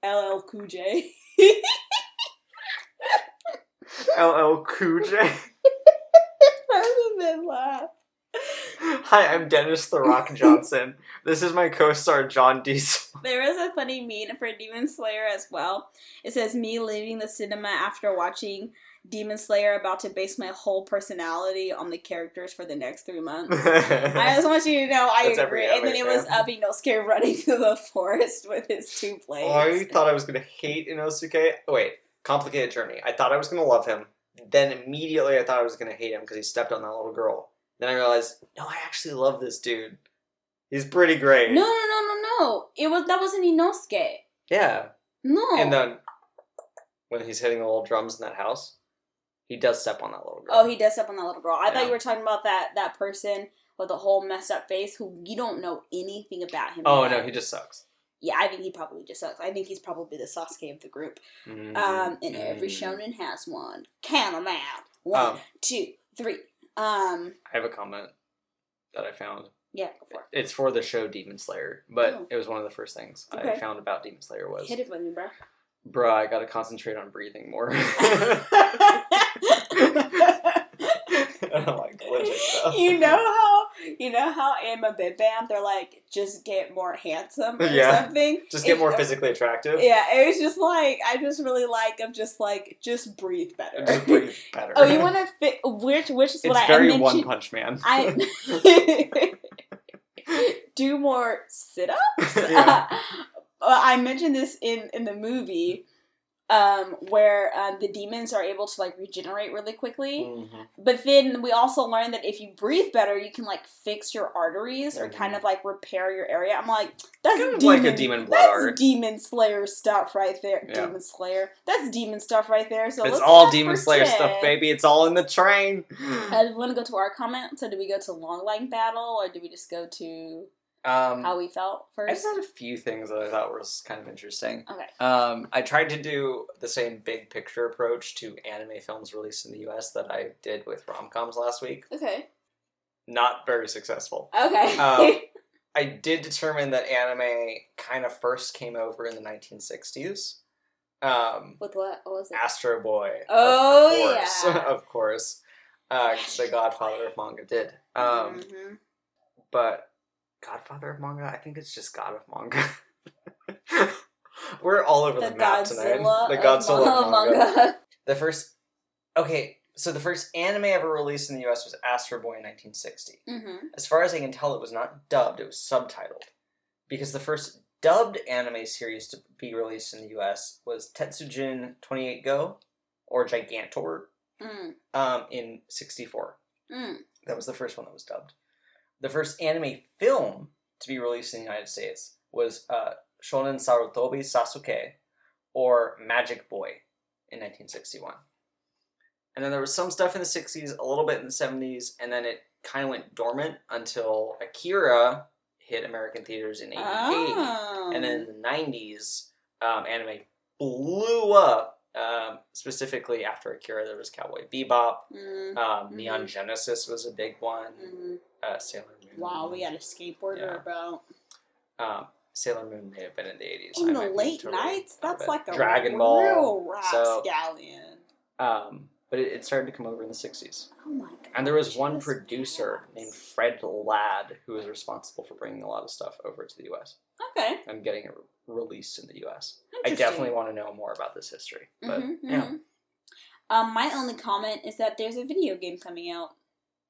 LL Cool J. LL Cool J. That was a big laugh. Hi, I'm Dennis The Rock Johnson. This is my co-star, John Diesel. There is a funny meme for Demon Slayer as well. It says, me leaving the cinema after watching Demon Slayer, about to base my whole personality on the characters for the next 3 months. I just want you to know I agree. And then it was up Inosuke running through the forest with his two blades. Oh, I thought I was going to hate Inosuke. Wait, complicated journey. I thought I was going to love him. Then immediately I thought I was going to hate him because he stepped on that little girl. Then I realized, no, I actually love this dude. He's pretty great. No. That wasn't Inosuke. Yeah. No. And then when he's hitting the little drums in that house. He does step on that little girl. Oh, he does step on that little girl. I thought you were talking about that person with the whole messed up face who you don't know anything about him. Oh, no, he just sucks. Yeah, I think he probably just sucks. I think he's probably the Sasuke of the group. Mm-hmm. And every shonen has one. Count them out. One, two, three. I have a comment that I found. Yeah, go for it. It's for the show Demon Slayer, but it was one of the first things I found about Demon Slayer was... Hit it with me, bro. Bruh, I gotta concentrate on breathing more. Like legit stuff. You know how in my Bib Bam they're like, just get more handsome or something. Just get more physically attractive. Yeah, it was just like I'm just breathe better. Just breathe better. Oh, you want to fit? Which is what I mentioned. It's very One Punch Man. Do more sit ups. Yeah. I mentioned this in the movie where the demons are able to regenerate really quickly. Mm-hmm. But then we also learned that if you breathe better, you can fix your arteries or kind of repair your area. I'm like, that's kind of demon, like a demon blood art. Demon Slayer stuff right there. Yeah. Demon Slayer. That's demon stuff right there. So it's all Demon Slayer stuff, baby. It's all in the train. I want to go to our comment. So do we go to Long Line Battle or do we just go to... How we felt first? I just had a few things that I thought were kind of interesting. Okay. I tried to do the same big picture approach to anime films released in the U.S. that I did with rom-coms last week. Okay. Not very successful. Okay. I did determine that anime kind of first came over in the 1960s. With what was it? Astro Boy. Oh, of course, yeah. Of course. The Godfather of Manga did. Mm-hmm. But Godfather of Manga? I think it's just God of Manga. We're all over the map tonight. The Godzilla of Manga. The first anime ever released in the U.S. was Astro Boy in 1960. Mm-hmm. As far as I can tell, it was not dubbed, it was subtitled. Because the first dubbed anime series to be released in the U.S. was Tetsujin 28 Go, or Gigantor, in 64. Mm. That was the first one that was dubbed. The first anime film to be released in the United States was Shonen Sarutobi Sasuke, or Magic Boy, in 1961. And then there was some stuff in the 60s, a little bit in the 70s, and then it kind of went dormant until Akira hit American theaters in 88. Oh. And then in the 90s, anime blew up, specifically after Akira. There was Cowboy Bebop, Neon Genesis was a big one, Sailor Moon. Wow, we got a skateboarder about. Sailor Moon may have been in the 80s. In the late nights? That's like a Dragon Ball, real rapscallion. But it started to come over in the 60s. Oh my god! And there was one producer named Fred Ladd who was responsible for bringing a lot of stuff over to the U.S. Okay. And getting it released in the U.S. I definitely want to know more about this history. But yeah. My only comment is that there's a video game coming out.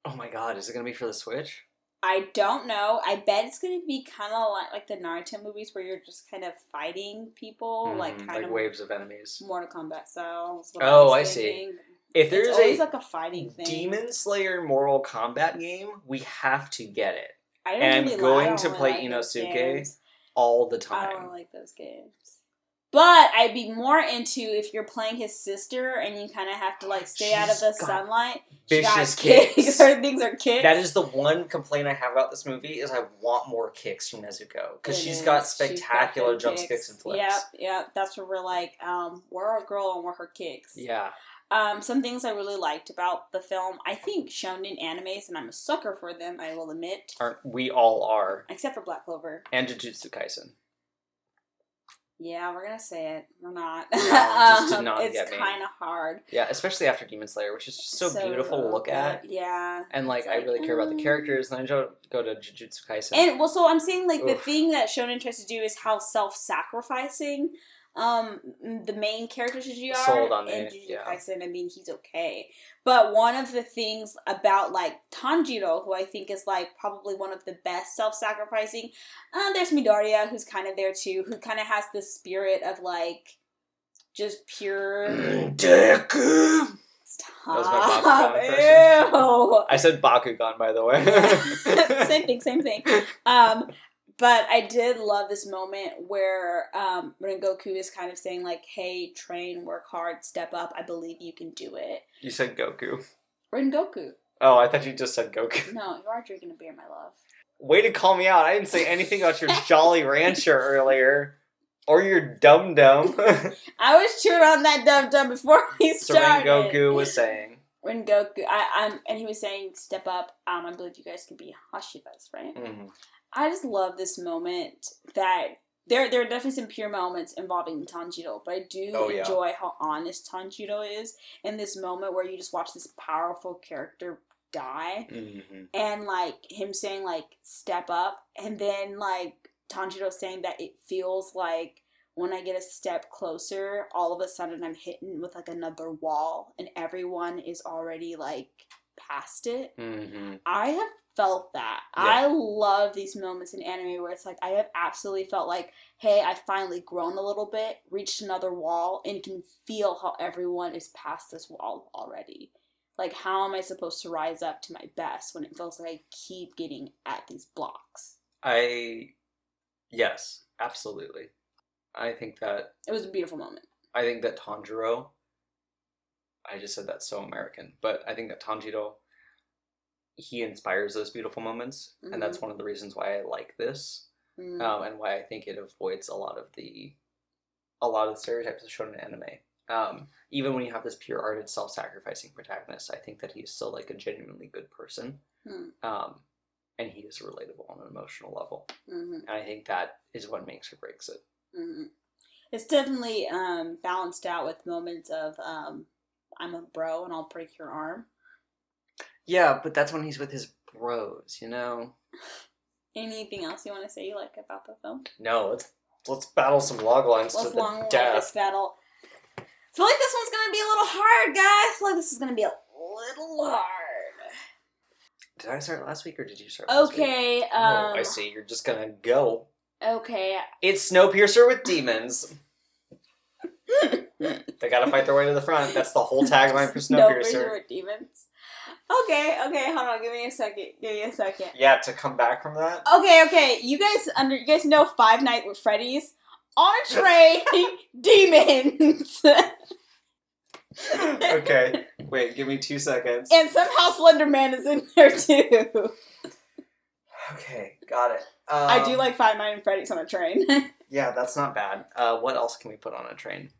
Oh my god! Is it going to be for the Switch? I don't know. I bet it's going to be kind of like the Naruto movies where you're just kind of fighting people, like waves of enemies. Mortal Kombat style. Oh, I see. If there's always a fighting thing. Demon Slayer Mortal Kombat game, we have to get it. I'm going to play Inosuke all the time. I don't like those games. But I'd be more into if you're playing his sister and you kind of have to stay out of the sunlight. Vicious kicks. Certain things are kicks. That is the one complaint I have about this movie is I want more kicks from Nezuko because she's got spectacular jump kicks and flips. Yep. That's where we're like, we're our girl and we're her kicks. Yeah. Some things I really liked about the film. I think shonen animes, and I'm a sucker for them, I will admit. We all are. Except for Black Clover. And Jujutsu Kaisen. Yeah, we're going to say it. We're not. No, just did not get me. It's kind of hard. Yeah, especially after Demon Slayer, which is just so beautiful to look at. Yeah. And, I really care about the characters, and I go to Jujutsu Kaisen. And, so I'm saying, the thing that shonen tries to do is how self-sacrificing the main character Jujutsu and Jujutsu Kaisen, I mean, he's okay. But one of the things about, Tanjiro, who I think is, probably one of the best self-sacrificing, there's Midoriya, who's kind of there, too, who kind of has the spirit of, just pure... Stop. That was my Bakugan impression. I said Bakugan, by the way. Same thing. But I did love this moment where Rengoku is kind of saying, hey, train, work hard, step up. I believe you can do it. You said Goku. Rengoku. Oh, I thought you just said Goku. No, you are drinking a beer, my love. Way to call me out. I didn't say anything about your Jolly Rancher earlier. Or your dum-dum. I was chewing on that dum-dum before he started. So Rengoku was saying. Rengoku. And he was saying, step up. I believe you guys can be Hashiras, right? Mm-hmm. I just love this moment that there are definitely some pure moments involving Tanjiro, but I do enjoy how honest Tanjiro is in this moment where you just watch this powerful character die and him saying step up and then Tanjiro saying that it feels like when I get a step closer, all of a sudden I'm hitting with another wall and everyone is already past it. Mm-hmm. I have felt that. Yeah. I love these moments in anime where it's I have absolutely felt hey, I've finally grown a little bit, reached another wall, and can feel how everyone is past this wall already. How am I supposed to rise up to my best when it feels I keep getting at these blocks? Yes, absolutely. I think that... It was a beautiful moment. I think that Tanjiro... I just said that's so American, but I think that Tanjiro he inspires those beautiful moments, mm-hmm. and that's one of the reasons why I like this, mm-hmm. And why I think it avoids a lot of the stereotypes of shonen anime. Even when you have this pure-hearted, self-sacrificing protagonist, I think that he's still like a genuinely good person, mm-hmm. And he is relatable on an emotional level, mm-hmm. and I think that is what makes or breaks it. Mm-hmm. It's definitely balanced out with moments of I'm a bro and I'll break your arm. Yeah, but that's when he's with his bros, you know? Anything else you want to say you like about the film? No, let's battle some log lines to the death. This battle. I feel like this one's going to be a little hard, guys. I feel like this is going to be a little hard. Did I start last week or did you start last week? Okay. Oh, I see. You're just going to go. Okay. It's Snowpiercer with demons. They gotta fight their way to the front. That's the whole tagline for Snowpiercer with demons. Okay, hold on, give me a second. Yeah, to come back from that. Okay, you guys know Five Nights at Freddy's? On a train, demons. Okay, wait, give me 2 seconds. And somehow Slender Man is in there too. Okay, got it. I do like Five Nights at Freddy's on a train. Yeah, that's not bad. What else can we put on a train?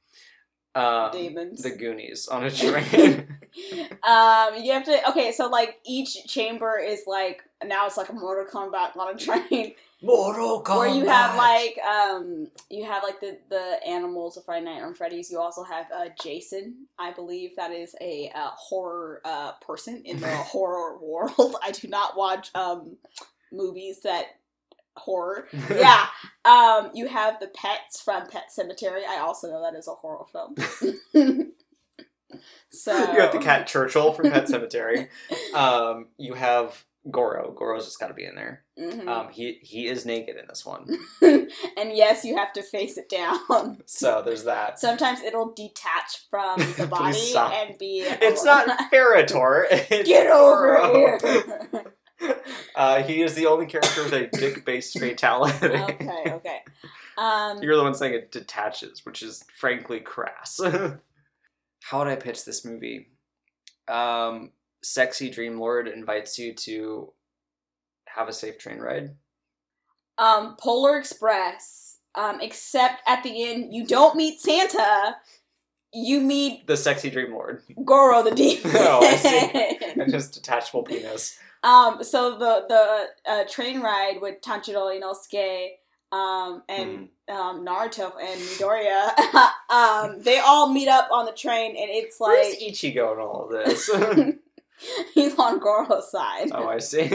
Demons. The Goonies on a train. You have to... Okay, so, like, each chamber is, like... Now it's, like, a Mortal Kombat on a train. Mortal Kombat! Where you have, like, the animals of Friday Night on Freddy's. You also have Jason, I believe. That is a horror person in the horror world. I do not watch movies that... horror. Yeah. You have the pets from Pet Cemetery. I also know that is a horror film. So you have the cat Churchill from Pet Cemetery. You have Goro. Goro's just gotta be in there. Mm-hmm. He is naked in this one. And yes, you have to face it down. So there's that. Sometimes it'll detach from the body and be... It's not Ferrotor. Get over here! He is the only character with a dick-based fatality. Okay. You're the one saying it detaches, which is frankly crass. How would I pitch this movie? Sexy Dream Lord invites you to have a safe train ride. Polar Express. Except at the end, you don't meet Santa. You meet... the Sexy Dream Lord. Goro the demon. Oh, I see. And his detachable penis. So the train ride with Tanjiro, Inosuke, and Naruto and Midoriya, they all meet up on the train, and it's like... Where's Ichigo in all of this? He's on Goro's side. Oh, I see.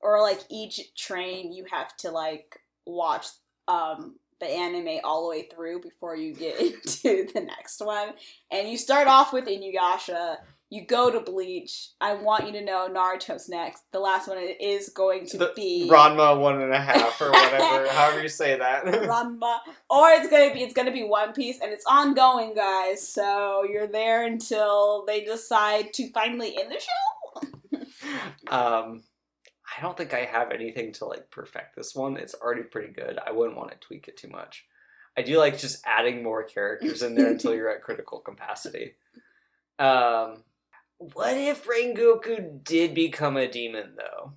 Or, like, each train you have to, like, watch, the anime all the way through before you get into the next one. And you start off with Inuyasha. You go to Bleach. I want you to know Naruto's next. The last one is going to be Ranma 1.5 or whatever. However you say that. Ranma, or it's gonna be One Piece, and it's ongoing, guys. So you're there until they decide to finally end the show. I don't think I have anything to like perfect this one. It's already pretty good. I wouldn't want to tweak it too much. I do like just adding more characters in there until you're at critical capacity. What if Rengoku did become a demon, though?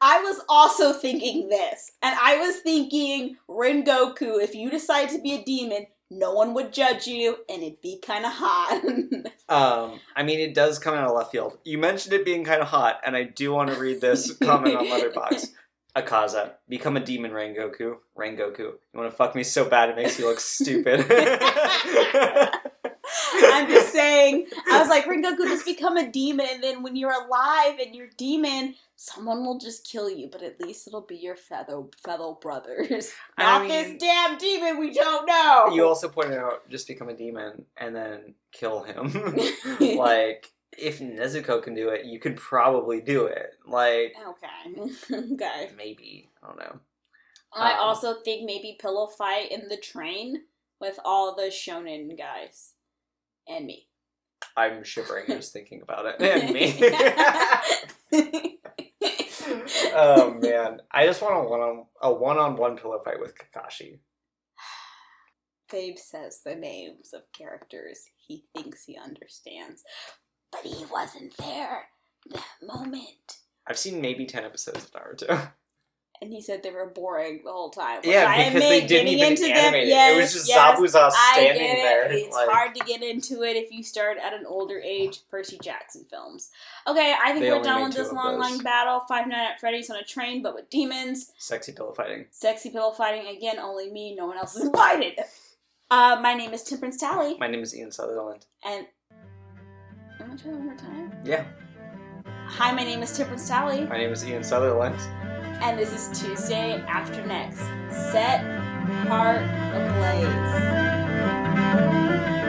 I was also thinking this. And I was thinking, Rengoku, if you decide to be a demon, no one would judge you, and it'd be kind of hot. I mean, it does come out of left field. You mentioned it being kind of hot, and I do want to read this comment on Letterboxd. Akaza, become a demon, Rengoku. Rengoku, you want to fuck me so bad it makes you look stupid. I'm just saying, I was like, Rengoku, just become a demon, and then when you're alive and you're demon, someone will just kill you, but at least it'll be your fellow brothers. This damn demon we don't know! You also pointed out, just become a demon, and then kill him. Like, if Nezuko can do it, you could probably do it. Like... Okay. Maybe. I don't know. I also think maybe pillow fight in the train with all the shonen guys. And me. I'm shivering just thinking about it. And me. Oh, man. I just want a one-on-one pillow fight with Kakashi. Fabe says the names of characters he thinks he understands. but he wasn't there that moment. I've seen maybe 10 episodes of Naruto. And he said they were boring the whole time. Which yeah, I because admit, they didn't even animate it. Yes, it was just Zabuza standing there. It's like, hard to get into it if you start at an older age. Percy Jackson films. Okay, I think we're done with this long battle. Five Nights at Freddy's on a train, but with demons. Sexy pillow fighting. Sexy pillow fighting. Again, only me. No one else is invited. My name is Timperance Talley. My name is Ian Sutherland. And... I'm going to try that one more time. Yeah. Hi, my name is Timperance Talley. My name is Ian Sutherland. And this is Tuesday After Next. Set, heart, ablaze.